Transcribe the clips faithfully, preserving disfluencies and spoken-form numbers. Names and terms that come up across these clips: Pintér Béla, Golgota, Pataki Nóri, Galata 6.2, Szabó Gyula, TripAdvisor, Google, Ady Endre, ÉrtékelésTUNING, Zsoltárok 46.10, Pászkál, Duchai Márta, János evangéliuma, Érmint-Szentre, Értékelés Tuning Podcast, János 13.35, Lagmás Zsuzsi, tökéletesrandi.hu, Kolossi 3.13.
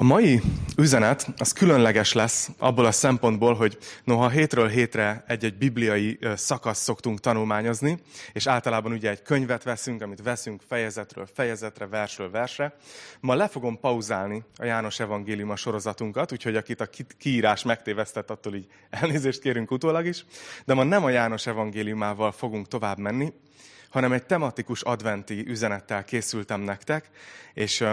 A mai üzenet az különleges lesz abból a szempontból, hogy noha hétről hétre egy-egy bibliai szakaszt szoktunk tanulmányozni, és általában ugye egy könyvet veszünk, amit veszünk fejezetről fejezetre, versről versre. Ma le fogom pauzálni a János evangéliuma sorozatunkat, úgyhogy akit a kiírás megtévesztett, attól így elnézést kérünk utólag is. De ma nem a János evangéliumával fogunk tovább menni, hanem egy tematikus adventi üzenettel készültem nektek, és...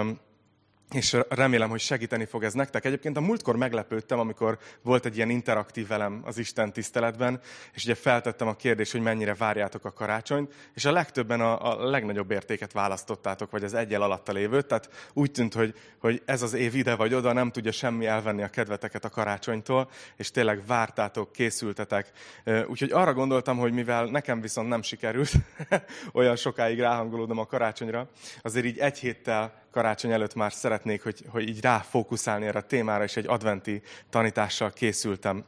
És remélem, hogy segíteni fog ez nektek. Egyébként a múltkor meglepődtem, amikor volt egy ilyen interaktív velem az Isten tiszteletben, és ugye feltettem a kérdést, hogy mennyire várjátok a karácsonyt, és a legtöbben a, a legnagyobb értéket választottátok, vagy az egyel alatta lévőt, tehát úgy tűnt, hogy, hogy ez az év ide vagy oda, nem tudja semmi elvenni a kedveteket a karácsonytól, és tényleg vártátok, készültetek. Úgyhogy arra gondoltam, hogy mivel nekem viszont nem sikerült, olyan sokáig ráhangolódom a karácsonyra, azért így egy héttel karácsony előtt már szeretnék, hogy, hogy így ráfókuszálni erre a témára, és egy adventi tanítással készültem.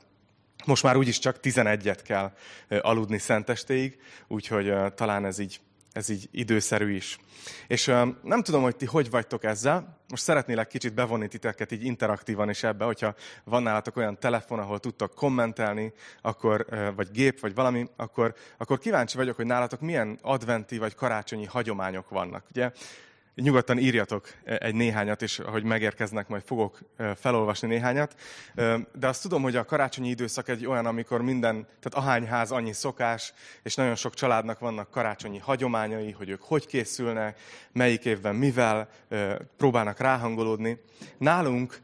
Most már úgyis csak tizenegyet kell aludni szentestéig, úgyhogy uh, talán ez így, ez így időszerű is. És uh, nem tudom, hogy ti hogy vagytok ezzel. Most szeretnélek kicsit bevonni titeket így interaktívan is ebbe, hogyha van nálatok olyan telefon, ahol tudtok kommentelni, akkor, uh, vagy gép, vagy valami, akkor, akkor kíváncsi vagyok, hogy nálatok milyen adventi vagy karácsonyi hagyományok vannak, ugye? Nyugodtan írjatok egy néhányat, és ahogy megérkeznek, majd fogok felolvasni néhányat. De azt tudom, hogy a karácsonyi időszak egy olyan, amikor minden, tehát ahány ház, annyi szokás, és nagyon sok családnak vannak karácsonyi hagyományai, hogy ők hogy készülnek, melyik évben mivel, próbálnak ráhangolódni. Nálunk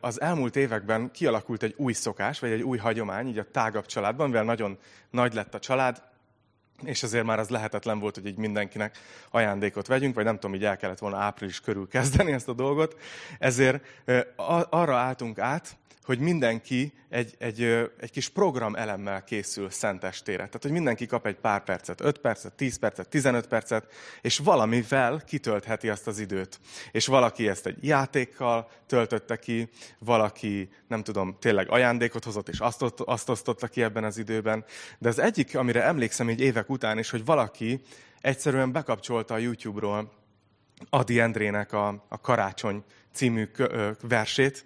az elmúlt években kialakult egy új szokás, vagy egy új hagyomány, így a tágabb családban, mivel nagyon nagy lett a család, és azért már az lehetetlen volt, hogy így mindenkinek ajándékot vegyünk, vagy nem tudom, így el kellett volna április körül kezdeni ezt a dolgot. Ezért arra álltunk át, hogy mindenki egy, egy, egy kis programelemmel készül szentestére. Tehát, hogy mindenki kap egy pár percet, öt percet, tíz percet, tizenöt percet, és valamivel kitöltheti azt az időt. És valaki ezt egy játékkal töltötte ki, valaki, nem tudom, tényleg ajándékot hozott, és azt, azt osztotta ki ebben az időben. De az egyik, amire emlékszem így évek után is, hogy valaki egyszerűen bekapcsolta a YouTube-ról Ady Endrének a, a Karácsony című versét,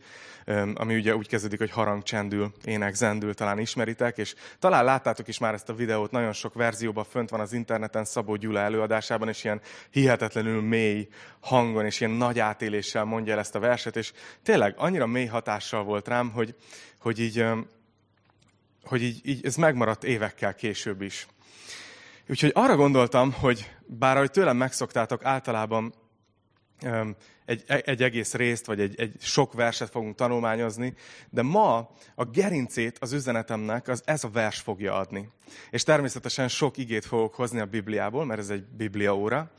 ami ugye úgy kezdődik, hogy harang csendül, ének zendül, talán ismeritek, és talán láttátok is már ezt a videót, nagyon sok verzióban fönt van az interneten, Szabó Gyula előadásában, és ilyen hihetetlenül mély hangon, és ilyen nagy átéléssel mondja el ezt a verset, és tényleg annyira mély hatással volt rám, hogy, hogy, így, hogy így, így ez megmaradt évekkel később is. Úgyhogy arra gondoltam, hogy bár ahogy tőlem megszoktátok, általában egy, egy egész részt, vagy egy, egy sok verset fogunk tanulmányozni, de ma a gerincét az üzenetemnek az ez a vers fogja adni. És természetesen sok igét fogok hozni a Bibliából, mert ez egy bibliaóra,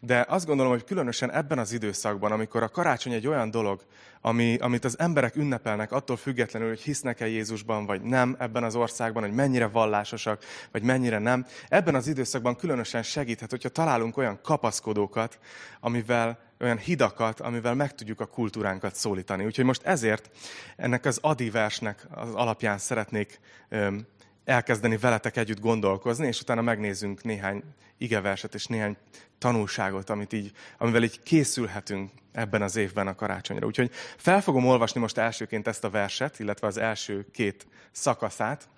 de azt gondolom, hogy különösen ebben az időszakban, amikor a karácsony egy olyan dolog, ami, amit az emberek ünnepelnek attól függetlenül, hogy hisznek-e Jézusban, vagy nem ebben az országban, hogy mennyire vallásosak, vagy mennyire nem, ebben az időszakban különösen segíthet, hogyha találunk olyan kapaszkodókat, amivel olyan hidakat, amivel meg tudjuk a kultúránkat szólítani. Úgyhogy most ezért ennek az Ady versnek az alapján szeretnék elkezdeni veletek együtt gondolkozni, és utána megnézzünk néhány igeverset és néhány tanulságot, amit így, amivel így készülhetünk ebben az évben a karácsonyra. Úgyhogy fel fogom olvasni most elsőként ezt a verset, illetve az első két szakaszát.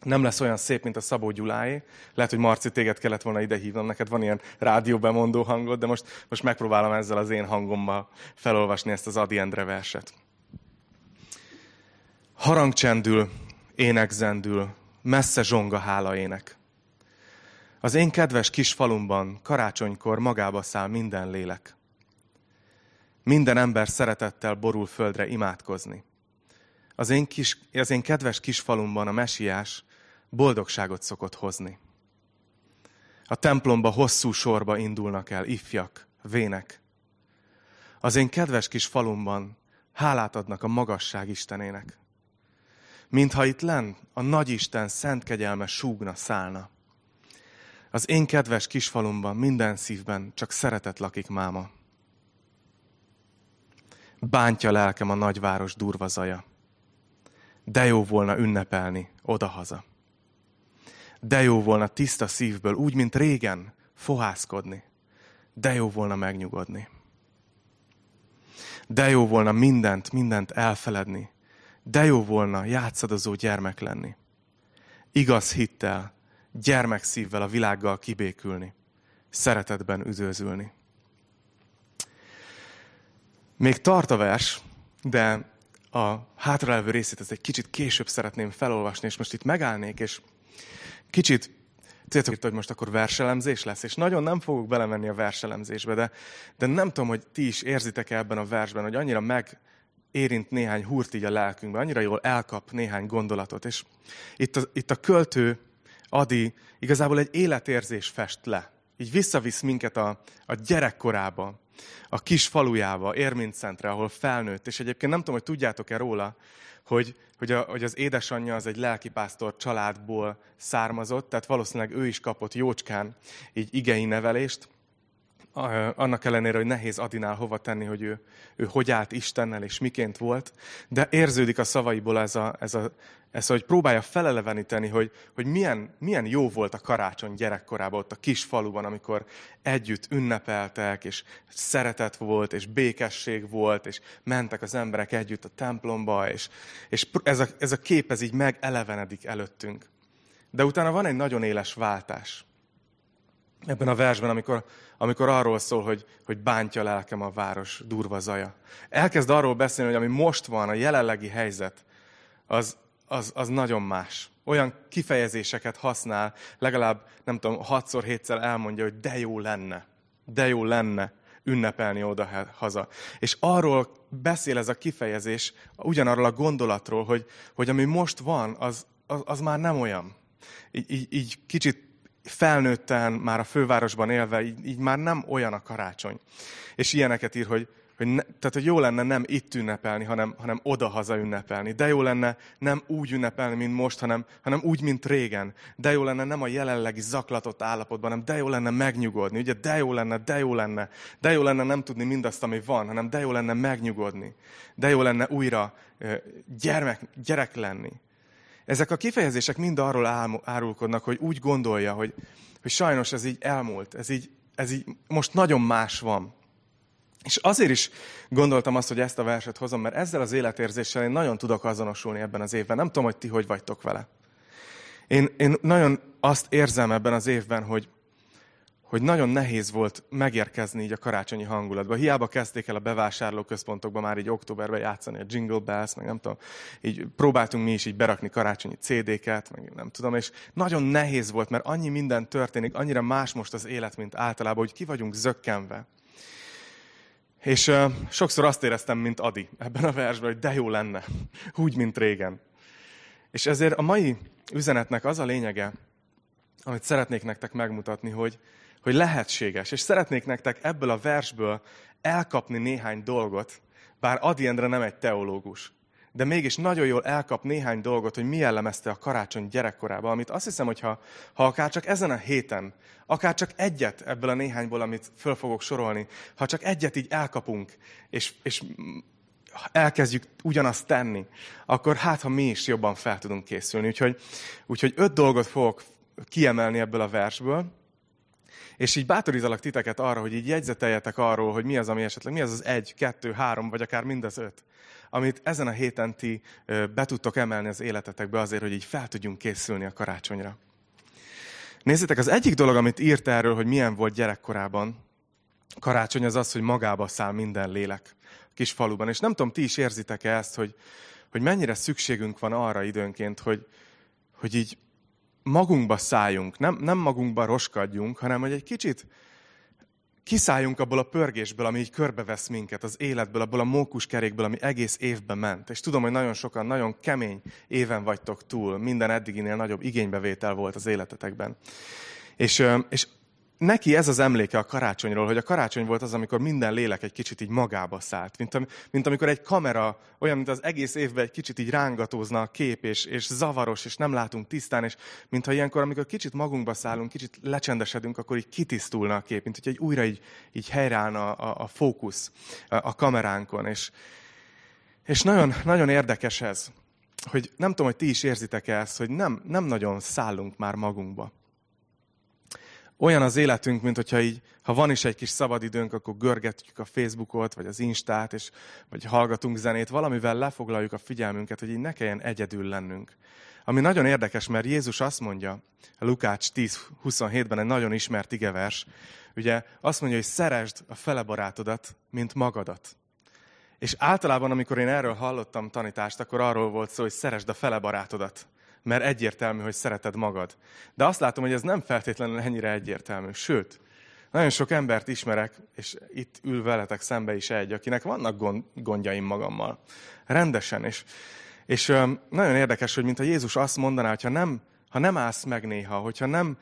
Nem lesz olyan szép, mint a Szabó Gyuláé. Lehet, hogy Marci, téged kellett volna ide hívnom. Neked van ilyen rádióbemondó hangod, de most, most megpróbálom ezzel az én hangommal felolvasni ezt az Ady Endre verset. Harang csendül, ének zendül, messze zsong a hálaének. Az én kedves kis falumban karácsonykor magába száll minden lélek. Minden ember szeretettel borul földre imádkozni. Az én, kis, az én kedves kis falumban a mesiás boldogságot szokott hozni. A templomba hosszú sorba indulnak el ifjak, vének. Az én kedves kis falumban hálát adnak a magasság Istenének. Mintha itt lenn a nagyisten szent kegyelme súgna, szállna. Az én kedves kis falumban minden szívben csak szeretet lakik máma. Bántja lelkem a nagyváros durva zaja. De jó volna ünnepelni odahaza. De jó volna tiszta szívből, úgy, mint régen, fohászkodni. De jó volna megnyugodni. De jó volna mindent, mindent elfeledni. De jó volna játszadozó gyermek lenni. Igaz hittel, gyermekszívvel a világgal kibékülni. Szeretetben üdvözülni. Még tart a vers, de a hátralevő részét ezt egy kicsit később szeretném felolvasni, és most itt megállnék, és kicsit, tudjátok, hogy most akkor verselemzés lesz, és nagyon nem fogok belemenni a verselemzésbe, de, de nem tudom, hogy ti is érzitek-e ebben a versben, hogy annyira megérint néhány húrt így a lelkünkbe, annyira jól elkap néhány gondolatot, és itt a, itt a költő Ady igazából egy életérzés fest le. Így visszavisz minket a, a gyerekkorába, a kis falujába, Érmint-Szentre, ahol felnőtt. És egyébként nem tudom, hogy tudjátok-e róla, hogy, hogy, a, hogy az édesanyja az egy lelkipásztor családból származott, tehát valószínűleg ő is kapott jócskán így igei nevelést, annak ellenére, hogy nehéz Adinál hova tenni, hogy ő, ő hogy állt Istennel és miként volt, de érződik a szavaiból ez, a, ez, a, ez hogy próbálja feleleveníteni, hogy, hogy milyen, milyen jó volt a karácsony gyerekkorában ott a kis faluban, amikor együtt ünnepeltek, és szeretet volt, és békesség volt, és mentek az emberek együtt a templomba, és, és ez, a, ez a kép ez így megelevenedik előttünk. De utána van egy nagyon éles váltás ebben a versben, amikor, amikor arról szól, hogy, hogy bántja lelkem a város durva zaja. Elkezd arról beszélni, hogy ami most van, a jelenlegi helyzet, az, az, az nagyon más. Olyan kifejezéseket használ, legalább, nem tudom, hatszor, hétszer elmondja, hogy de jó lenne, de jó lenne ünnepelni oda-haza. És arról beszél ez a kifejezés, ugyanarról a gondolatról, hogy, hogy ami most van, az, az, az már nem olyan. Így, így, így kicsit felnőtten, már a fővárosban élve, így, így már nem olyan a karácsony. És ilyeneket ír, hogy, hogy, ne, tehát, hogy jó lenne nem itt ünnepelni, hanem, hanem oda-haza ünnepelni. De jó lenne nem úgy ünnepelni, mint most, hanem, hanem úgy, mint régen. De jó lenne nem a jelenlegi zaklatott állapotban, hanem de jó lenne megnyugodni. Ugye de jó lenne, de jó lenne. De jó lenne nem tudni mindazt, ami van, hanem de jó lenne megnyugodni. De jó lenne újra gyermek, gyerek lenni. Ezek a kifejezések mind arról árulkodnak, hogy úgy gondolja, hogy, hogy sajnos ez így elmúlt, ez így, ez így most nagyon más van. És azért is gondoltam azt, hogy ezt a verset hozom, mert ezzel az életérzéssel én nagyon tudok azonosulni ebben az évben. Nem tudom, hogy ti hogy vagytok vele. Én, én nagyon azt érzem ebben az évben, hogy, hogy nagyon nehéz volt megérkezni így a karácsonyi hangulatba. Hiába kezdték el a bevásárlóközpontokban már így októberben játszani a Jingle Bells, meg nem tudom, így próbáltunk mi is így berakni karácsonyi cé dé-ket, meg nem tudom, és nagyon nehéz volt, mert annyi minden történik, annyira más most az élet, mint általában, hogy ki vagyunk zökkenve. És uh, sokszor azt éreztem, mint Ady ebben a versben, hogy de jó lenne, úgy, mint régen. És ezért a mai üzenetnek az a lényege, amit szeretnék nektek megmutatni, hogy hogy lehetséges, és szeretnék nektek ebből a versből elkapni néhány dolgot, bár Ady Endre nem egy teológus, de mégis nagyon jól elkap néhány dolgot, hogy mi jellemezte a karácsony gyerekkorában, amit azt hiszem, hogy ha, ha akár csak ezen a héten, akár csak egyet ebből a néhányból, amit föl fogok sorolni, ha csak egyet így elkapunk, és, és elkezdjük ugyanazt tenni, akkor hát, ha mi is jobban fel tudunk készülni. Úgyhogy, úgyhogy öt dolgot fogok kiemelni ebből a versből, és így bátorítalak titeket arra, hogy így jegyzeteljetek arról, hogy mi az, ami esetleg, mi az az egy, kettő, három, vagy akár mindez öt, amit ezen a héten ti be tudtok emelni az életetekbe azért, hogy így fel tudjunk készülni a karácsonyra. Nézzétek, az egyik dolog, amit írt erről, hogy milyen volt gyerekkorában karácsony, az az, hogy magába száll minden lélek a kis faluban. És nem tudom, ti is érzitek-e ezt, hogy, hogy mennyire szükségünk van arra időnként, hogy, hogy így magunkba szálljunk, nem, nem magunkba roskadjunk, hanem hogy egy kicsit kiszálljunk abból a pörgésből, ami így körbevesz minket, az életből, abból a mókuskerékből, ami egész évbe ment. És tudom, hogy nagyon sokan, nagyon kemény éven vagytok túl, minden eddiginél nagyobb igénybevétel volt az életetekben. És, és neki ez az emléke a karácsonyról, hogy a karácsony volt az, amikor minden lélek egy kicsit így magába szállt. Mint, am, mint amikor egy kamera, olyan, mint az egész évben egy kicsit így rángatózna a kép, és, és zavaros, és nem látunk tisztán, és mintha ilyenkor, amikor kicsit magunkba szállunk, kicsit lecsendesedünk, akkor így kitisztulna a kép, mint hogyha egy újra így, így helyreállna a, a, a fókusz a, a kameránkon. És, és nagyon, nagyon érdekes ez, hogy nem tudom, hogy ti is érzitek-e ezt, hogy nem, nem nagyon szállunk már magunkba. olyan az életünk, mint hogyha így, ha van is egy kis szabadidőnk, akkor görgetjük a Facebookot, vagy az Instát, és, vagy hallgatunk zenét, valamivel lefoglaljuk a figyelmünket, hogy így ne kelljen egyedül lennünk. Ami nagyon érdekes, mert Jézus azt mondja, a Lukács tíz huszonhétben egy nagyon ismert igevers, ugye azt mondja, hogy szeresd a fele barátodat, mint magadat. És általában, amikor én erről hallottam tanítást, akkor arról volt szó, hogy szeresd a fele barátodat. Mert egyértelmű, hogy szereted magad. De azt látom, hogy ez nem feltétlenül ennyire egyértelmű. Sőt, nagyon sok embert ismerek, és itt ül veletek szembe is egy, akinek vannak gondjaim magammal. Rendesen. És, és nagyon érdekes, hogy mintha Jézus azt mondaná, hogy ha nem, ha nem állsz meg néha, hogyha nem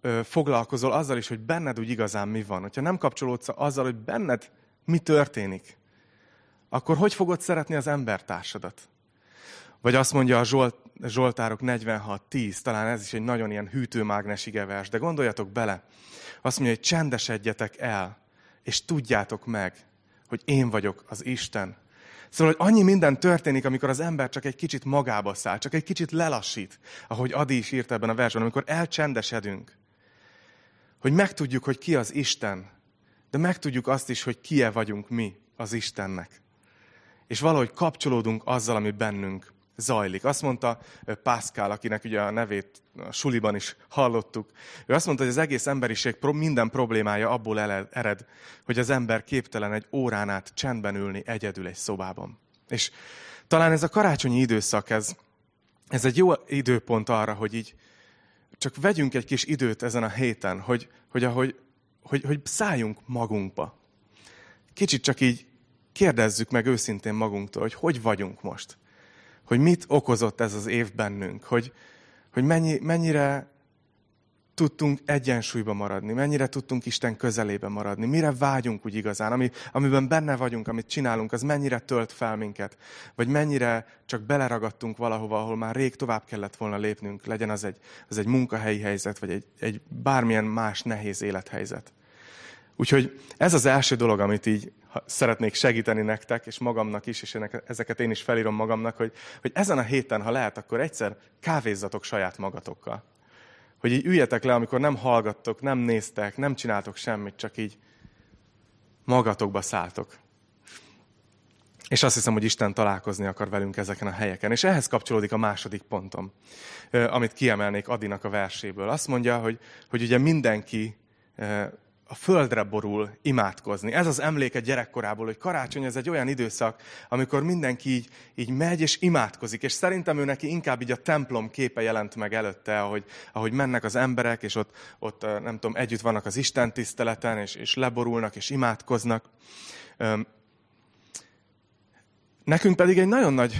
ö, foglalkozol azzal is, hogy benned úgy igazán mi van, hogyha nem kapcsolódsz azzal, hogy benned mi történik, akkor hogy fogod szeretni az embertársadat? Vagy azt mondja a Zsolt, Zsoltárok negyvenhat tíz, talán ez is egy nagyon ilyen hűtőmágnes igevers, de gondoljatok bele, azt mondja, hogy csendesedjetek el, és tudjátok meg, hogy én vagyok az Isten. Szóval, hogy annyi minden történik, amikor az ember csak egy kicsit magába száll, csak egy kicsit lelassít, ahogy Ady is írt ebben a versben, amikor elcsendesedünk, hogy megtudjuk, hogy ki az Isten, de megtudjuk azt is, hogy kie vagyunk mi az Istennek. És valahogy kapcsolódunk azzal, ami bennünk zajlik. Azt mondta Pászkál, akinek ugye a nevét a suliban is hallottuk. Ő azt mondta, hogy az egész emberiség minden problémája abból ered, hogy az ember képtelen egy órán át csendben ülni egyedül egy szobában. És talán ez a karácsonyi időszak, ez, ez egy jó időpont arra, hogy így csak vegyünk egy kis időt ezen a héten, hogy, hogy, ahogy, hogy, hogy szálljunk magunkba. Kicsit csak így kérdezzük meg őszintén magunktól, hogy hogy vagyunk most. Hogy mit okozott ez az év bennünk, hogy, hogy mennyi, mennyire tudtunk egyensúlyba maradni, mennyire tudtunk Isten közelébe maradni, mire vágyunk úgy igazán, ami, amiben benne vagyunk, amit csinálunk, az mennyire tölt fel minket, vagy mennyire csak beleragadtunk valahova, ahol már rég tovább kellett volna lépnünk, legyen az egy, az egy munkahelyi helyzet, vagy egy, egy bármilyen más nehéz élethelyzet. Úgyhogy ez az első dolog, amit így szeretnék segíteni nektek, és magamnak is, és ezeket én is felírom magamnak, hogy, hogy ezen a héten, ha lehet, akkor egyszer kávézzatok saját magatokkal. Hogy így üljetek le, amikor nem hallgattok, nem néztek, nem csináltok semmit, csak így magatokba szálltok. És azt hiszem, hogy Isten találkozni akar velünk ezeken a helyeken. És ehhez kapcsolódik a második pontom, amit kiemelnék Adynak a verséből. Azt mondja, hogy, hogy ugye mindenki a földre borul imádkozni. Ez az emléke gyerekkorából, hogy karácsony ez egy olyan időszak, amikor mindenki így, így megy és imádkozik. És szerintem ő neki inkább így a templom képe jelent meg előtte, ahogy, ahogy mennek az emberek, és ott, ott nem tudom, együtt vannak az Isten tiszteleten, és, és leborulnak, és imádkoznak. Nekünk pedig egy nagyon nagy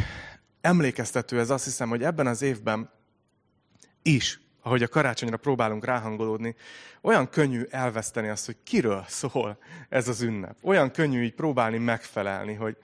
emlékeztető ez, azt hiszem, hogy ebben az évben is, ahogy a karácsonyra próbálunk ráhangolódni, olyan könnyű elveszteni azt, hogy kiről szól ez az ünnep. Olyan könnyű így próbálni megfelelni, hogy,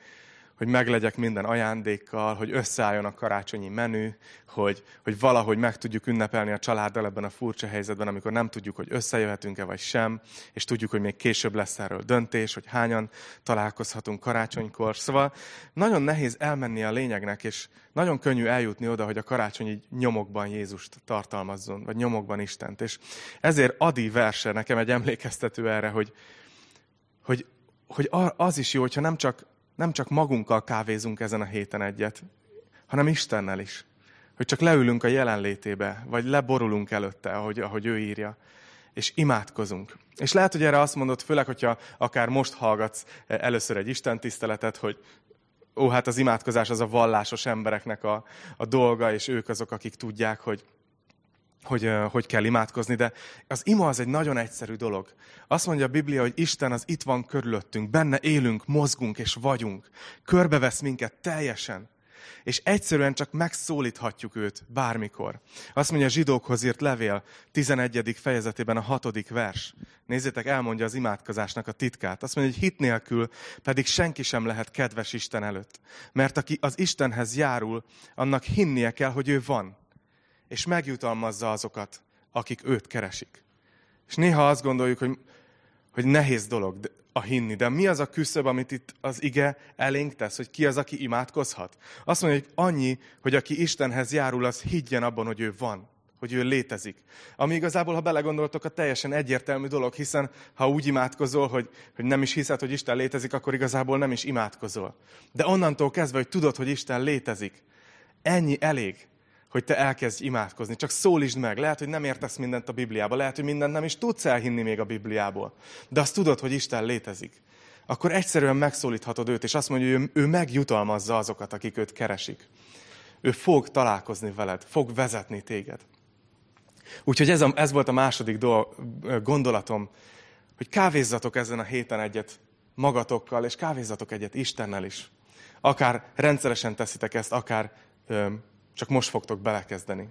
hogy meglegyek minden ajándékkal, hogy összeálljon a karácsonyi menü, hogy, hogy valahogy meg tudjuk ünnepelni a családdal ebben a furcsa helyzetben, amikor nem tudjuk, hogy összejöhetünk-e vagy sem, és tudjuk, hogy még később lesz erről döntés, hogy hányan találkozhatunk karácsonykor. Szóval nagyon nehéz elmenni a lényegnek, és nagyon könnyű eljutni oda, hogy a karácsonyi nyomokban Jézust tartalmazzon, vagy nyomokban Istent. És ezért Ady verse nekem egy emlékeztető erre, hogy, hogy, hogy az is jó, hogyha nem csak Nem csak magunkkal kávézunk ezen a héten egyet, hanem Istennel is. Hogy csak leülünk a jelenlétébe, vagy leborulunk előtte, ahogy, ahogy ő írja, és imádkozunk. És lehet, hogy erre azt mondod, főleg, hogyha akár most hallgatsz először egy Isten tiszteletet, hogy ó, hát az imádkozás az a vallásos embereknek a, a dolga, és ők azok, akik tudják, hogy Hogy, hogy kell imádkozni, de az ima az egy nagyon egyszerű dolog. Azt mondja a Biblia, hogy Isten az itt van körülöttünk, benne élünk, mozgunk és vagyunk. Körbevesz minket teljesen, és egyszerűen csak megszólíthatjuk őt bármikor. Azt mondja a zsidókhoz írt levél tizenegyedik fejezetében a hatodik vers. Nézzétek, elmondja az imádkozásnak a titkát. Azt mondja, hogy hit nélkül pedig senki sem lehet kedves Isten előtt, mert aki az Istenhez járul, annak hinnie kell, hogy ő van, és megjutalmazza azokat, akik őt keresik. És néha azt gondoljuk, hogy, hogy nehéz dolog a hinni, de mi az a küszöb, amit itt az ige elénk tesz, hogy ki az, aki imádkozhat? Azt mondja, hogy annyi, hogy aki Istenhez járul, az higgyen abban, hogy ő van. hogy ő létezik. Ami igazából, ha belegondoltok, a teljesen egyértelmű dolog, hiszen ha úgy imádkozol, hogy, hogy nem is hiszed, hogy Isten létezik, akkor igazából nem is imádkozol. De onnantól kezdve, hogy tudod, hogy Isten létezik, ennyi elég, hogy te elkezdj imádkozni. Csak szólítsd meg, lehet, hogy nem értesz mindent a Bibliába, lehet, hogy mindent nem is tudsz elhinni még a Bibliából, de azt tudod, hogy Isten létezik. Akkor egyszerűen megszólíthatod őt, és azt mondja, hogy ő, ő megjutalmazza azokat, akik őt keresik. Ő fog találkozni veled, fog vezetni téged. Úgyhogy ez, a, ez volt a második dolg, gondolatom, hogy kávézzatok ezen a héten egyet magatokkal, és kávézzatok egyet Istennel is. Akár rendszeresen teszitek ezt, akár ö, csak most fogtok belekezdeni.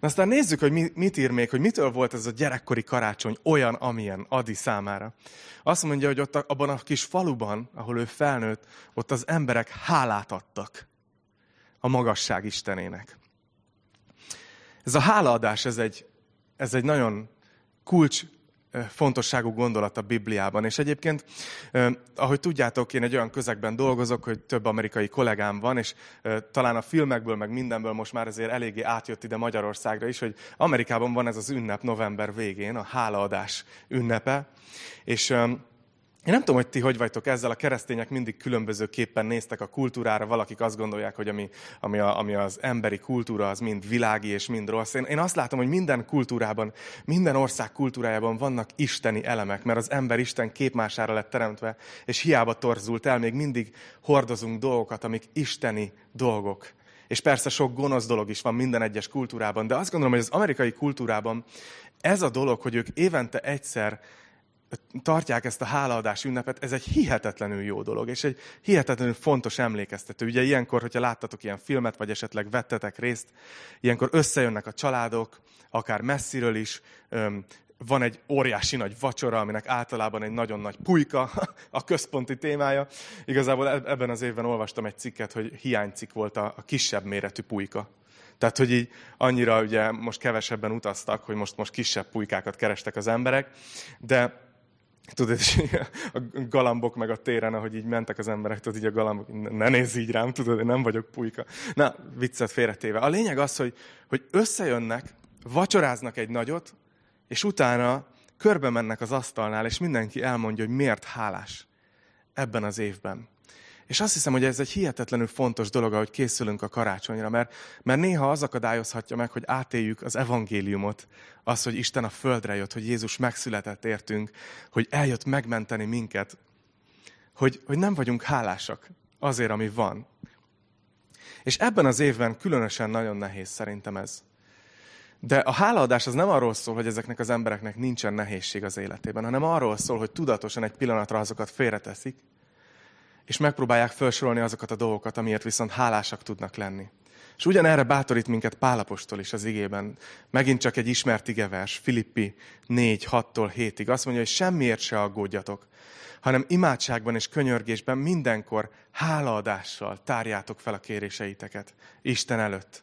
Na aztán nézzük, hogy mi, mit ír még, hogy mitől volt ez a gyerekkori karácsony olyan, amilyen Ady számára. Azt mondja, hogy ott abban a kis faluban, ahol ő felnőtt, ott az emberek hálát adtak a magasság Istenének. Ez a hálaadás, ez egy, ez egy nagyon kulcs fontosságú gondolat a Bibliában. És egyébként, ahogy tudjátok, én egy olyan közegben dolgozok, hogy több amerikai kollégám van, és talán a filmekből, meg mindenből most már azért eléggé átjött ide Magyarországra is, hogy Amerikában van ez az ünnep november végén, a hálaadás ünnepe. És én nem tudom, hogy ti hogy vagytok ezzel, a keresztények mindig különbözőképpen néztek a kultúrára, valakik azt gondolják, hogy ami, ami, a, ami az emberi kultúra, az mind világi és mind rossz. Én, én azt látom, hogy minden kultúrában, minden ország kultúrájában vannak isteni elemek, mert az ember Isten képmására lett teremtve, és hiába torzult el, még mindig hordozunk dolgokat, amik isteni dolgok. És persze sok gonosz dolog is van minden egyes kultúrában, de azt gondolom, hogy az amerikai kultúrában ez a dolog, hogy ők évente egyszer tartják ezt a hálaadás ünnepet, ez egy hihetetlenül jó dolog, és egy hihetetlenül fontos emlékeztető. Ugye ilyenkor, hogyha láttatok ilyen filmet, vagy esetleg vettetek részt, ilyenkor összejönnek a családok, akár messziről is, van egy óriási nagy vacsora, aminek általában egy nagyon nagy pulyka a központi témája. Igazából ebben az évben olvastam egy cikket, hogy hiánycikk volt a kisebb méretű pulyka. Tehát, hogy így annyira ugye most kevesebben utaztak, hogy most, most kisebb pulykákat kerestek az emberek, de tudod, a galambok meg a téren, ahogy így mentek az emberek, tudod, így a galambok, ne nézz így rám, tudod, én nem vagyok pulyka. Na, viccet félretéve. A lényeg az, hogy, hogy összejönnek, vacsoráznak egy nagyot, és utána körbe mennek az asztalnál, és mindenki elmondja, hogy miért hálás ebben az évben. És azt hiszem, hogy ez egy hihetetlenül fontos dolog, ahogy készülünk a karácsonyra, mert, mert néha az akadályozhatja meg, hogy átéljük az evangéliumot, az, hogy Isten a földre jött, hogy Jézus megszületett értünk, hogy eljött megmenteni minket, hogy, hogy nem vagyunk hálásak azért, ami van. És ebben az évben különösen nagyon nehéz szerintem ez. De a hálaadás az nem arról szól, hogy ezeknek az embereknek nincsen nehézség az életében, hanem arról szól, hogy tudatosan egy pillanatra azokat félreteszik, és megpróbálják felsorolni azokat a dolgokat, amiért viszont hálásak tudnak lenni. És ugyanerre bátorít minket Pál apostol is az igében. Megint csak egy ismert igevers, Filippi négy hattól hétig. Azt mondja, hogy semmiért se aggódjatok, hanem imádságban és könyörgésben mindenkor hálaadással tárjátok fel a kéréseiteket Isten előtt.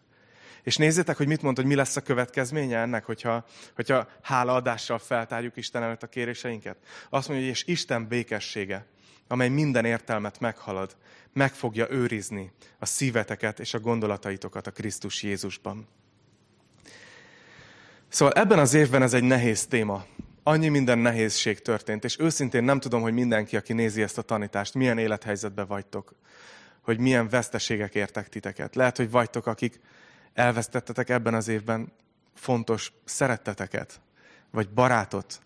És nézzétek, hogy mit mond, hogy mi lesz a következménye ennek, hogyha, hogyha hálaadással feltárjuk Isten előtt a kéréseinket. Azt mondja, hogy és Isten békessége, amely minden értelmet meghalad, meg fogja őrizni a szíveteket és a gondolataitokat a Krisztus Jézusban. Szóval ebben az évben ez egy nehéz téma. Annyi minden nehézség történt, és őszintén nem tudom, hogy mindenki, aki nézi ezt a tanítást, milyen élethelyzetben vagytok, hogy milyen veszteségek értek titeket. Lehet, hogy vagytok, akik elvesztettetek ebben az évben fontos szeretteteket, vagy barátot.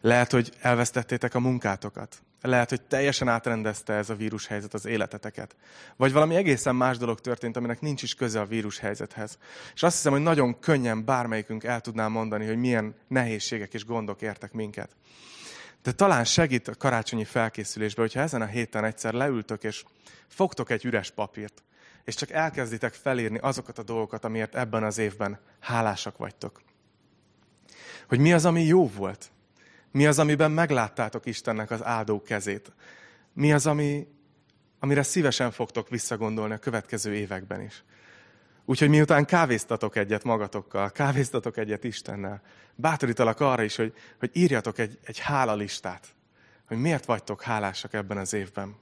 Lehet, hogy elvesztettétek a munkátokat. Lehet, hogy teljesen átrendezte ez a vírushelyzet az életeteket. Vagy valami egészen más dolog történt, aminek nincs is köze a vírushelyzethez. És azt hiszem, hogy nagyon könnyen bármelyikünk el tudná mondani, hogy milyen nehézségek és gondok értek minket. De talán segít a karácsonyi felkészülésben, hogyha ezen a héten egyszer leültök, és fogtok egy üres papírt, és csak elkezditek felírni azokat a dolgokat, amiért ebben az évben hálásak vagytok. Hogy mi az, ami jó volt? Mi az, amiben megláttátok Istennek az áldó kezét? Mi az, ami, amire szívesen fogtok visszagondolni a következő években is? Úgyhogy miután kávéztatok egyet magatokkal, kávéztatok egyet Istennel, bátorítalak arra is, hogy, hogy írjatok egy, egy hálalistát, hogy miért vagytok hálásak ebben az évben.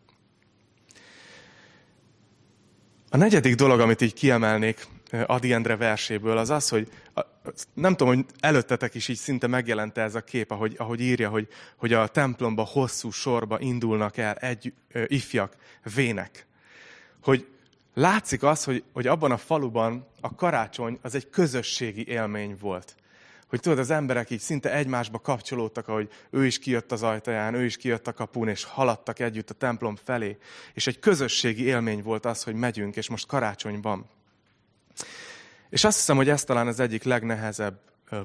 A negyedik dolog, amit így kiemelnék Ady Endre verséből, az az, hogy nem tudom, hogy előttetek is így szinte megjelente ez a kép, ahogy, ahogy írja, hogy, hogy a templomba hosszú sorba indulnak el egy ö, ifjak, vének. Hogy látszik az, hogy, hogy abban a faluban a karácsony az egy közösségi élmény volt. Hogy tudod, az emberek így szinte egymásba kapcsolódtak, ahogy ő is kijött az ajtaján, ő is kijött a kapun, és haladtak együtt a templom felé. És egy közösségi élmény volt az, hogy megyünk, és most karácsony van. És azt hiszem, hogy ez talán az egyik legnehezebb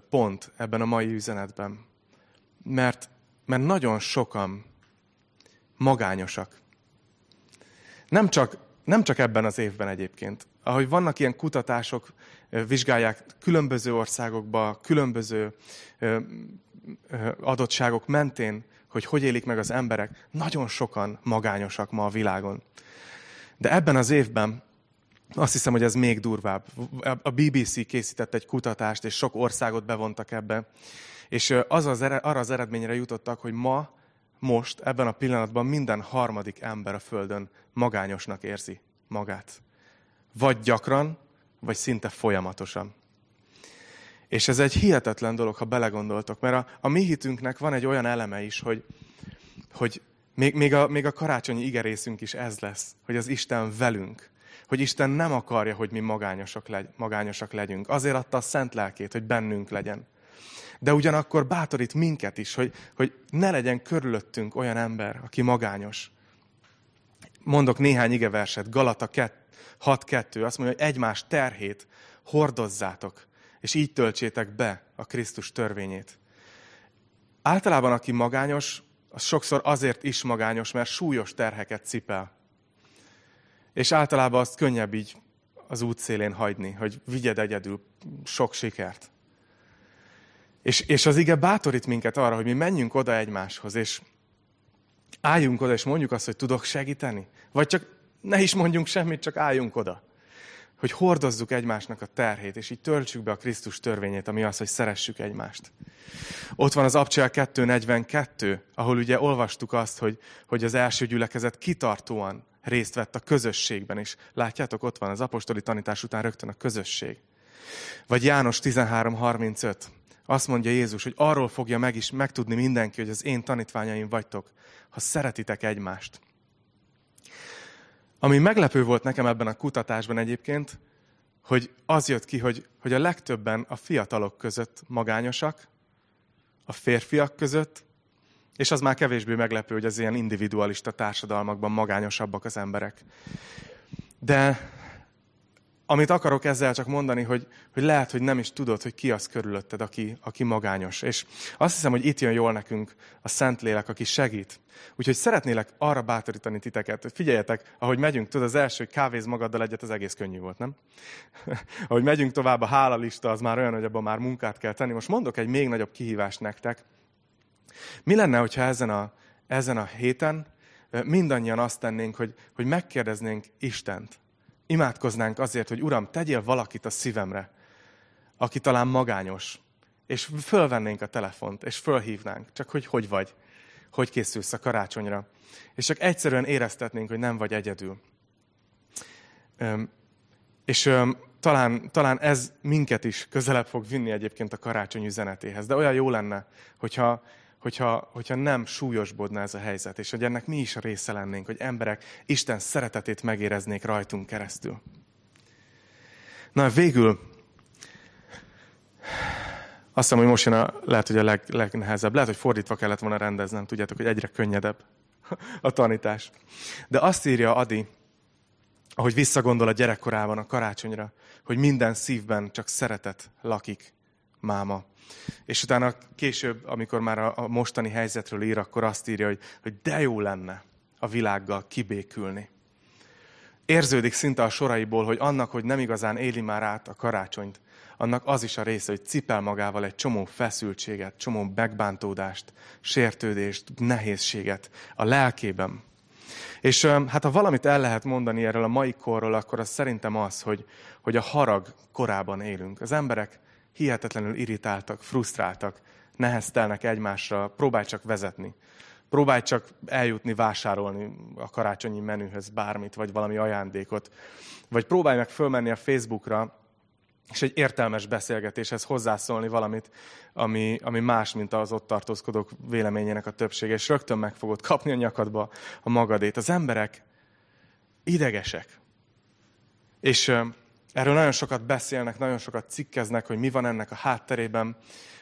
pont ebben a mai üzenetben. Mert, mert nagyon sokan magányosak. Nem csak, nem csak ebben az évben egyébként. Ahogy vannak ilyen kutatások, vizsgálják különböző országokba, különböző adottságok mentén, hogy hogy élik meg az emberek. Nagyon sokan magányosak ma a világon. De ebben az évben azt hiszem, hogy ez még durvább. A bé bé cé készített egy kutatást, és sok országot bevontak ebbe. És az az ered, arra az eredményre jutottak, hogy ma, most, ebben a pillanatban minden harmadik ember a Földön magányosnak érzi magát. Vagy gyakran, vagy szinte folyamatosan. És ez egy hihetetlen dolog, ha belegondoltok, mert a, a mi hitünknek van egy olyan eleme is, hogy, hogy még, még, a, még a karácsonyi igerészünk is ez lesz, hogy az Isten velünk. Hogy Isten nem akarja, hogy mi magányosak, legy, magányosak legyünk. Azért adta a Szent Lelkét, hogy bennünk legyen. De ugyanakkor bátorít minket is, hogy, hogy ne legyen körülöttünk olyan ember, aki magányos. Mondok néhány igeverset, Galata hat kettő, azt mondja, hogy egymás terhét hordozzátok, és így töltsétek be a Krisztus törvényét. Általában aki magányos, az sokszor azért is magányos, mert súlyos terheket cipel. És általában azt könnyebb így az útszélén hagyni, hogy vigyed egyedül sok sikert. És, és az ige bátorít minket arra, hogy mi menjünk oda egymáshoz, és álljunk oda, és mondjuk azt, hogy tudok segíteni. Vagy csak ne is mondjunk semmit, csak álljunk oda. Hogy hordozzuk egymásnak a terhét, és így töltsük be a Krisztus törvényét, ami az, hogy szeressük egymást. Ott van az Abcsel kettő negyvenkettő, ahol ugye olvastuk azt, hogy, hogy az első gyülekezet kitartóan részt vett a közösségben is. Látjátok, ott van az apostoli tanítás után rögtön a közösség. Vagy János tizenhárom harmincöt. Azt mondja Jézus, hogy arról fogja meg is megtudni mindenki, hogy az én tanítványaim vagytok, ha szeretitek egymást. Ami meglepő volt nekem ebben a kutatásban egyébként, hogy az jött ki, hogy, hogy a legtöbben a fiatalok között magányosak, a férfiak között, és az már kevésbé meglepő, hogy az ilyen individualista társadalmakban magányosabbak az emberek. De amit akarok ezzel csak mondani, hogy, hogy lehet, hogy nem is tudod, hogy ki az körülötted, aki, aki magányos. És azt hiszem, hogy itt jön jól nekünk a Szentlélek, aki segít. Úgyhogy szeretnélek arra bátorítani titeket, hogy figyeljetek, ahogy megyünk, tudod, az első kávéz magaddal egyet, az egész könnyű volt, nem? Ahogy megyünk tovább, a hálalista az már olyan, hogy abban már munkát kell tenni. Most mondok egy még nagyobb kihívást nektek. Mi lenne, hogyha ezen a, ezen a héten mindannyian azt tennénk, hogy, hogy megkérdeznénk Istent. Imádkoznánk azért, hogy Uram, tegyél valakit a szívemre, aki talán magányos, és fölvennénk a telefont, és fölhívnánk, csak hogy hogy vagy, hogy készülsz a karácsonyra. És csak egyszerűen éreztetnénk, hogy nem vagy egyedül. Öm, és öm, talán, talán ez minket is közelebb fog vinni egyébként a karácsony üzenetéhez, de olyan jó lenne, hogyha... Hogyha, hogyha nem súlyosbodna ez a helyzet, és hogy ennek mi is a része lennénk, hogy emberek Isten szeretetét megéreznék rajtunk keresztül. Na, végül azt hiszem, hogy most jön a, lehet, hogy a leg, legnehezebb, lehet, hogy fordítva kellett volna rendeznem, tudjátok, hogy egyre könnyedebb a tanítás. De azt írja Ady, ahogy visszagondol a gyerekkorában a karácsonyra, hogy minden szívben csak szeretet lakik máma. És utána később, amikor már a mostani helyzetről ír, akkor azt írja, hogy, hogy de jó lenne a világgal kibékülni. Érződik szinte a soraiból, hogy annak, hogy nem igazán éli már át a karácsonyt, annak az is a része, hogy cipel magával egy csomó feszültséget, csomó megbántódást, sértődést, nehézséget a lelkében. És hát ha valamit el lehet mondani erről a mai korról, akkor az szerintem az, hogy, hogy a harag korában élünk. Az emberek hihetetlenül irritáltak, frusztráltak, neheztelnek egymásra, próbálj csak vezetni. Próbálj csak eljutni, vásárolni a karácsonyi menühöz bármit, vagy valami ajándékot. Vagy próbálj meg fölmenni a Facebookra, és egy értelmes beszélgetéshez hozzászólni valamit, ami, ami más, mint az ott tartózkodók véleményének a többsége, és rögtön meg fogod kapni a nyakadba a magadét. Az emberek idegesek. És ö, erről nagyon sokat beszélnek, nagyon sokat cikkeznek, hogy mi van ennek a hátterében.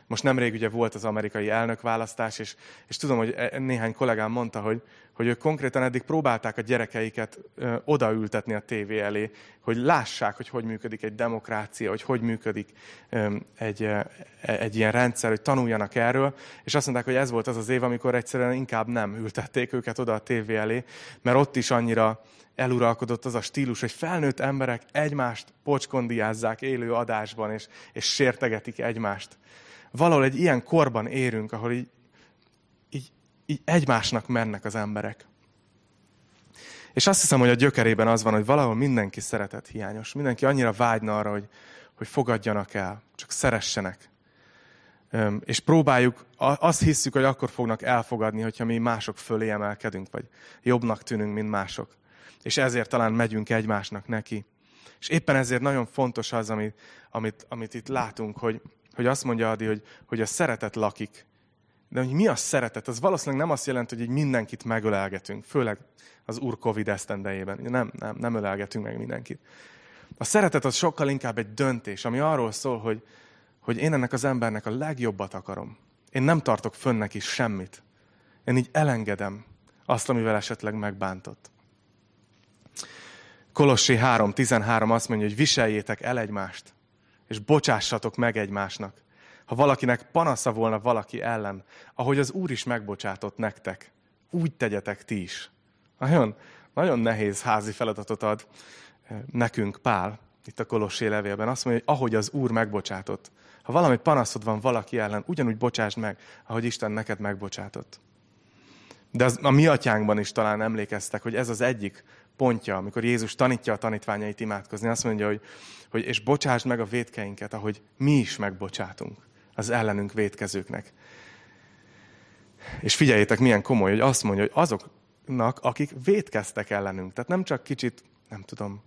Most nemrég ugye volt az amerikai elnökválasztás, és, és tudom, hogy néhány kollégám mondta, hogy, hogy ők konkrétan eddig próbálták a gyerekeiket ö, odaültetni a tévé elé, hogy lássák, hogy hogy működik egy demokrácia, hogy hogy működik ö, egy, ö, egy ilyen rendszer, hogy tanuljanak erről. És azt mondták, hogy ez volt az az év, amikor egyszerűen inkább nem ültették őket oda a tévé elé, mert ott is annyira eluralkodott az a stílus, hogy felnőtt emberek egymást pocskondiázzák élő adásban, és, és sértegetik egymást. Valahol egy ilyen korban érünk, ahol így, így, így egymásnak mennek az emberek. És azt hiszem, hogy a gyökerében az van, hogy valahol mindenki szeretet hiányos. Mindenki annyira vágyna arra, hogy, hogy fogadjanak el, csak szeressenek. És próbáljuk, azt hiszük, hogy akkor fognak elfogadni, hogyha mi mások fölé emelkedünk, vagy jobbnak tűnünk, mint mások. És ezért talán megyünk egymásnak neki. És éppen ezért nagyon fontos az, amit, amit, amit itt látunk, hogy hogy azt mondja Ady, hogy, hogy a szeretet lakik. De hogy mi a szeretet? Az valószínűleg nem azt jelenti, hogy így mindenkit megölelgetünk, főleg az úr Covid esztendejében. Nem, nem, nem ölelgetünk meg mindenkit. A szeretet az sokkal inkább egy döntés, ami arról szól, hogy, hogy én ennek az embernek a legjobbat akarom. Én nem tartok fönn neki semmit. Én így elengedem azt, amivel esetleg megbántott. Kolossi három tizenhárom azt mondja, hogy viseljétek el egymást, és bocsássatok meg egymásnak. Ha valakinek panasza volna valaki ellen, ahogy az Úr is megbocsátott nektek, úgy tegyetek ti is. Nagyon, nagyon nehéz házi feladatot ad nekünk Pál, itt a Kolossi levélben. Azt mondja, hogy ahogy az Úr megbocsátott. Ha valami panaszod van valaki ellen, ugyanúgy bocsásd meg, ahogy Isten neked megbocsátott. De az, a mi atyánkban is talán emlékeztek, hogy ez az egyik pontja, amikor Jézus tanítja a tanítványait imádkozni. Azt mondja, hogy, hogy és bocsásd meg a vétkeinket, ahogy mi is megbocsátunk az ellenünk vétkezőknek. És figyeljétek, milyen komoly, hogy azt mondja, hogy azoknak, akik vétkeztek ellenünk. Tehát nem csak kicsit, nem tudom,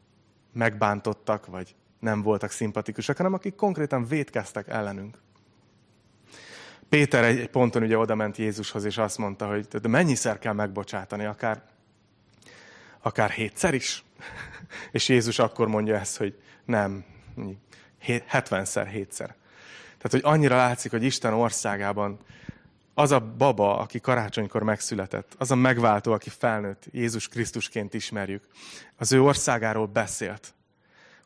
megbántottak, vagy nem voltak szimpatikusak, hanem akik konkrétan vétkeztek ellenünk. Péter egy ponton ugye odament Jézushoz, és azt mondta, hogy de mennyiszer kell megbocsátani, akár Akár hétszer is. És Jézus akkor mondja ezt, hogy nem, hetvenszer, hétszer. Tehát, hogy annyira látszik, hogy Isten országában az a baba, aki karácsonykor megszületett, az a megváltó, aki felnőtt, Jézus Krisztusként ismerjük, az ő országáról beszélt,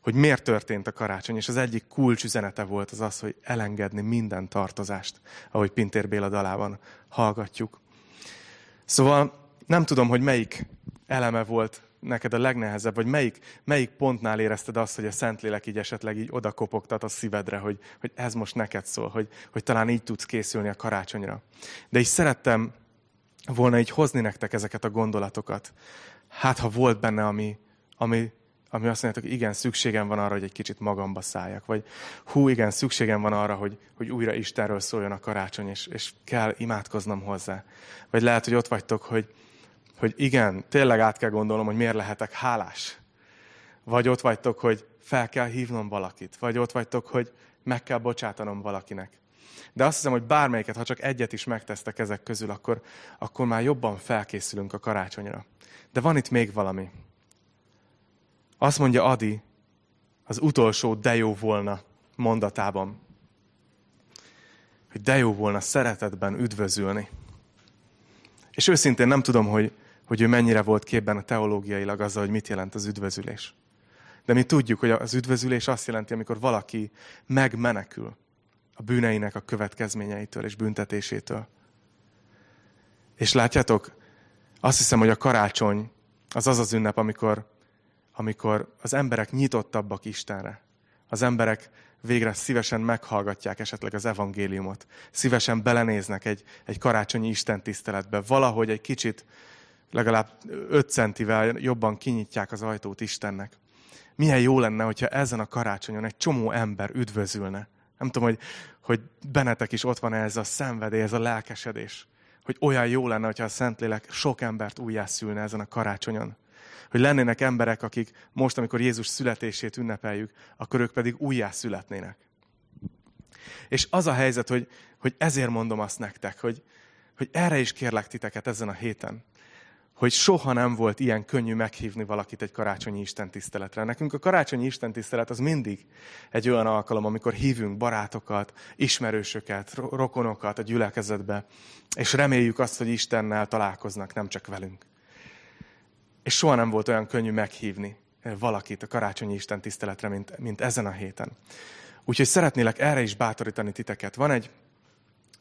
hogy miért történt a karácsony, és az egyik kulcsüzenete volt az az, hogy elengedni minden tartozást, ahogy Pintér Béla dalában hallgatjuk. Szóval nem tudom, hogy melyik eleme volt neked a legnehezebb, vagy melyik, melyik pontnál érezted azt, hogy a Szentlélek így esetleg így oda kopogtat a szívedre, hogy, hogy ez most neked szól, hogy, hogy talán így tudsz készülni a karácsonyra. De így szerettem volna így hozni nektek ezeket a gondolatokat. Hát, ha volt benne, ami, ami, ami azt mondjátok, igen, szükségem van arra, hogy egy kicsit magamba szálljak, vagy hú, igen, szükségem van arra, hogy, hogy újra Istenről szóljon a karácsony, és, és kell imádkoznom hozzá. Vagy lehet, hogy ott vagytok, hogy hogy igen, tényleg át kell gondolnom, hogy miért lehetek hálás. Vagy ott vagytok, hogy fel kell hívnom valakit. Vagy ott vagytok, hogy meg kell bocsátanom valakinek. De azt hiszem, hogy bármelyiket, ha csak egyet is megtesztek ezek közül, akkor, akkor már jobban felkészülünk a karácsonyra. De van itt még valami. Azt mondja Ady az utolsó de jó volna mondatában, hogy de jó volna szeretetben üdvözülni. És őszintén nem tudom, hogy hogy ő mennyire volt képben a teológiailag azzal, hogy mit jelent az üdvözülés. De mi tudjuk, hogy az üdvözülés azt jelenti, amikor valaki megmenekül a bűneinek a következményeitől és büntetésétől. És látjátok, azt hiszem, hogy a karácsony az az az ünnep, amikor, amikor az emberek nyitottabbak Istenre. Az emberek végre szívesen meghallgatják esetleg az evangéliumot. Szívesen belenéznek egy, egy karácsonyi istentiszteletbe. Valahogy egy kicsit, legalább öt centivel jobban kinyitják az ajtót Istennek. Milyen jó lenne, hogyha ezen a karácsonyon egy csomó ember üdvözülne. Nem tudom, hogy, hogy bennetek is ott van ez a szenvedély, ez a lelkesedés. Hogy olyan jó lenne, hogyha a Szentlélek sok embert újjászülne ezen a karácsonyon. hogy lennének emberek, akik most, amikor Jézus születését ünnepeljük, akkor ők pedig újjá születnének. És az a helyzet, hogy, hogy ezért mondom azt nektek, hogy, hogy erre is kérlek titeket ezen a héten, hogy soha nem volt ilyen könnyű meghívni valakit egy karácsonyi istentiszteletre. Nekünk a karácsonyi istentisztelet az mindig egy olyan alkalom, amikor hívünk barátokat, ismerősöket, rokonokat a gyülekezetbe, és reméljük azt, hogy Istennel találkoznak, nem csak velünk. És soha nem volt olyan könnyű meghívni valakit a karácsonyi istentiszteletre, mint, mint ezen a héten. Úgyhogy szeretnélek erre is bátorítani titeket. Van egy,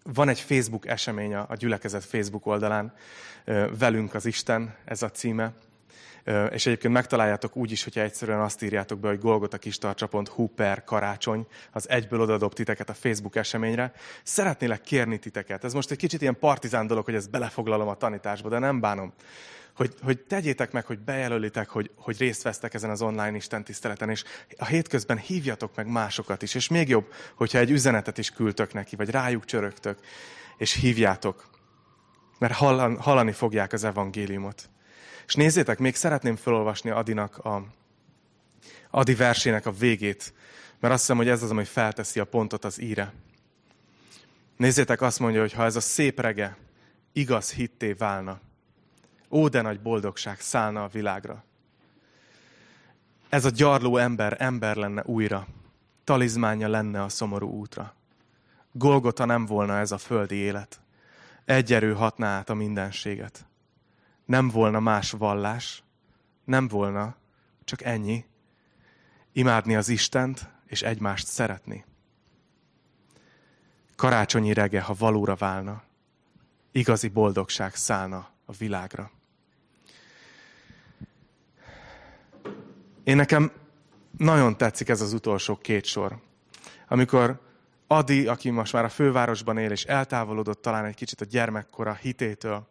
van egy Facebook esemény a, a gyülekezet Facebook oldalán, Velünk az Isten, ez a címe. És egyébként megtaláljátok úgy is, hogyha egyszerűen azt írjátok be, hogy golgotakistarcsa.hu per karácsony, az egyből odadob titeket a Facebook eseményre. Szeretnélek kérni titeket, ez most egy kicsit ilyen partizán dolog, hogy ezt belefoglalom a tanításba, de nem bánom. Hogy, hogy tegyétek meg, hogy bejelölitek, hogy, hogy részt vesztek ezen az online istentiszteleten, és a hétközben hívjatok meg másokat is, és még jobb, hogyha egy üzenetet is küldtök neki, vagy rájuk csörögtök, és hívjátok, mert hallan, hallani fogják az evangéliumot. És nézzétek, még szeretném felolvasni Adinak a, Ady versének a végét, mert azt hiszem, hogy ez az, ami felteszi a pontot az íre. Nézzétek, azt mondja, hogy ha ez a szép rege igaz hitté válna, ó, de nagy boldogság szállna a világra. Ez a gyarló ember ember lenne újra, talizmánja lenne a szomorú útra. Golgota nem volna ez a földi élet, egy erő hatná át a mindenséget. Nem volna más vallás, nem volna, csak ennyi. Imádni az Istent és egymást szeretni. Karácsonyi rege, ha valóra válna, igazi boldogság szállna a világra. Én nekem nagyon tetszik ez az utolsó két sor. Amikor Ady, aki most már a fővárosban él, és eltávolodott talán egy kicsit a gyermekkora hitétől,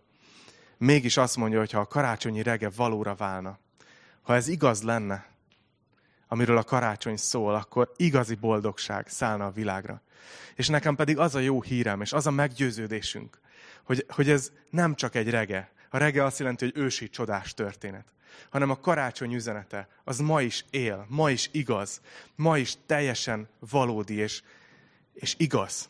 mégis azt mondja, hogy ha a karácsonyi rege valóra válna, ha ez igaz lenne, amiről a karácsony szól, akkor igazi boldogság szállna a világra. És nekem pedig az a jó hírem, és az a meggyőződésünk, hogy, hogy ez nem csak egy rege. A rege azt jelenti, hogy ősi csodás történet, hanem a karácsony üzenete, az ma is él, ma is igaz, ma is teljesen valódi és, és igaz.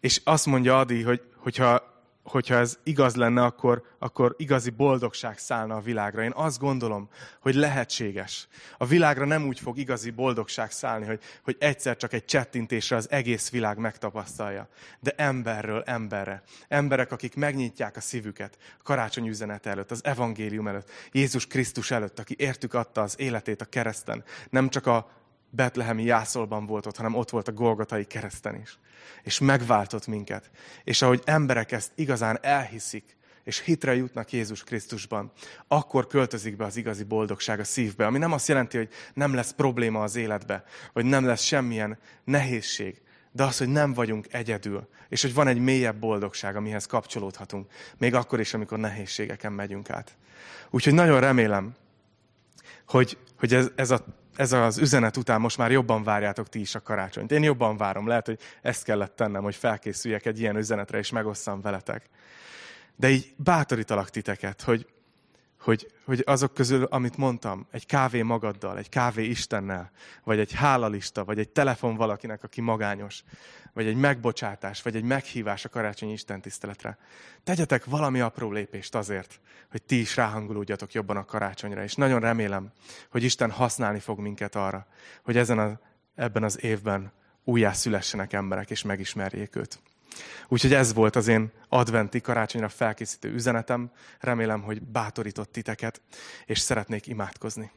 És azt mondja Ady, hogy, hogyha hogyha ez igaz lenne, akkor, akkor igazi boldogság szállna a világra. Én azt gondolom, hogy lehetséges. A világra nem úgy fog igazi boldogság szállni, hogy, hogy egyszer csak egy csettintésre az egész világ megtapasztalja. De emberről emberre. Emberek, akik megnyitják a szívüket a karácsony üzenet előtt, az evangélium előtt, Jézus Krisztus előtt, aki értük adta az életét a kereszten. Nem csak a betlehemi jászolban volt ott, hanem ott volt a golgotai kereszten is. És megváltott minket. És ahogy emberek ezt igazán elhiszik, és hitre jutnak Jézus Krisztusban, akkor költözik be az igazi boldogság a szívbe. Ami nem azt jelenti, hogy nem lesz probléma az életbe, vagy nem lesz semmilyen nehézség, de az, hogy nem vagyunk egyedül, és hogy van egy mélyebb boldogság, amihez kapcsolódhatunk, még akkor is, amikor nehézségeken megyünk át. Úgyhogy nagyon remélem, hogy, hogy ez, ez a Ez az üzenet után most már jobban várjátok ti is a karácsonyt. Én jobban várom. Lehet, hogy ezt kellett tennem, hogy felkészüljek egy ilyen üzenetre, és megosszam veletek. De így bátorítalak titeket, hogy, hogy, hogy azok közül, amit mondtam, egy kávé magaddal, egy kávé Istennel, vagy egy hálalista, vagy egy telefon valakinek, aki magányos, vagy egy megbocsátás, vagy egy meghívás a karácsonyi istentiszteletre. Tegyetek valami apró lépést azért, hogy ti is ráhangulódjatok jobban a karácsonyra, és nagyon remélem, hogy Isten használni fog minket arra, hogy ezen a, ebben az évben újjá szülessenek emberek, és megismerjék őt. Úgyhogy ez volt az én adventi karácsonyra felkészítő üzenetem. Remélem, hogy bátorított titeket, és szeretnék imádkozni.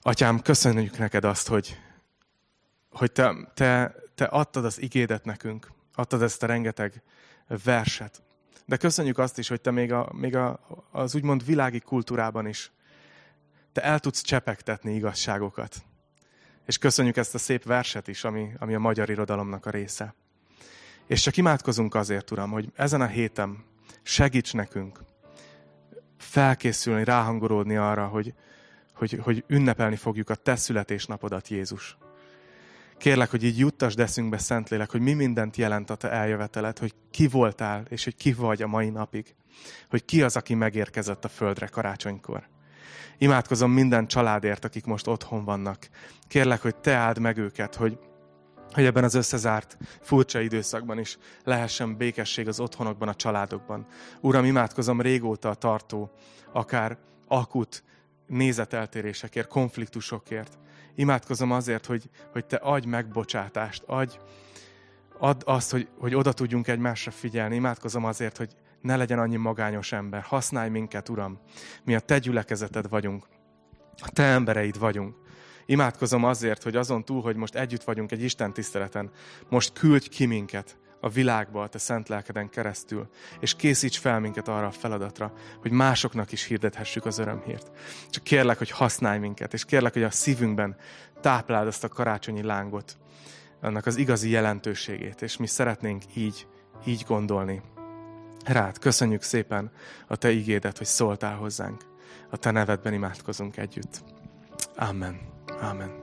Atyám, köszönjük neked azt, hogy hogy te, te, te adtad az igédet nekünk, adtad ezt a rengeteg verset. De köszönjük azt is, hogy te még, a, még a, az úgymond világi kultúrában is te el tudsz csepegtetni igazságokat. És köszönjük ezt a szép verset is, ami, ami a magyar irodalomnak a része. És csak imádkozunk azért, Uram, hogy ezen a héten segíts nekünk felkészülni, ráhangolódni arra, hogy, hogy, hogy ünnepelni fogjuk a te születésnapodat, Jézus. Kérlek, hogy így juttasd eszünkbe, Szentlélek, hogy mi mindent jelent a te eljöveteled, hogy ki voltál, és hogy ki vagy a mai napig. Hogy ki az, aki megérkezett a földre karácsonykor. Imádkozom minden családért, akik most otthon vannak. Kérlek, hogy te áld meg őket, hogy, hogy ebben az összezárt, furcsa időszakban is lehessen békesség az otthonokban, a családokban. Uram, imádkozom régóta tartó, akár akut nézeteltérésekért, konfliktusokért. Imádkozom azért, hogy, hogy te adj megbocsátást, adj, add azt, hogy, hogy oda tudjunk egymásra figyelni. Imádkozom azért, hogy ne legyen annyi magányos ember. Használj minket, Uram. Mi a te gyülekezeted vagyunk. A te embereid vagyunk. Imádkozom azért, hogy azon túl, hogy most együtt vagyunk egy Isten tiszteleten, most küldj ki minket a világba a te szent lelkeden keresztül, és készíts fel minket arra a feladatra, hogy másoknak is hirdethessük az örömhírt. Csak kérlek, hogy használj minket, és kérlek, hogy a szívünkben tápláld azt a karácsonyi lángot, annak az igazi jelentőségét, és mi szeretnénk így, így gondolni. Rád köszönjük szépen a te igédet, hogy szóltál hozzánk. A te nevedben imádkozunk együtt. Amen. Amen.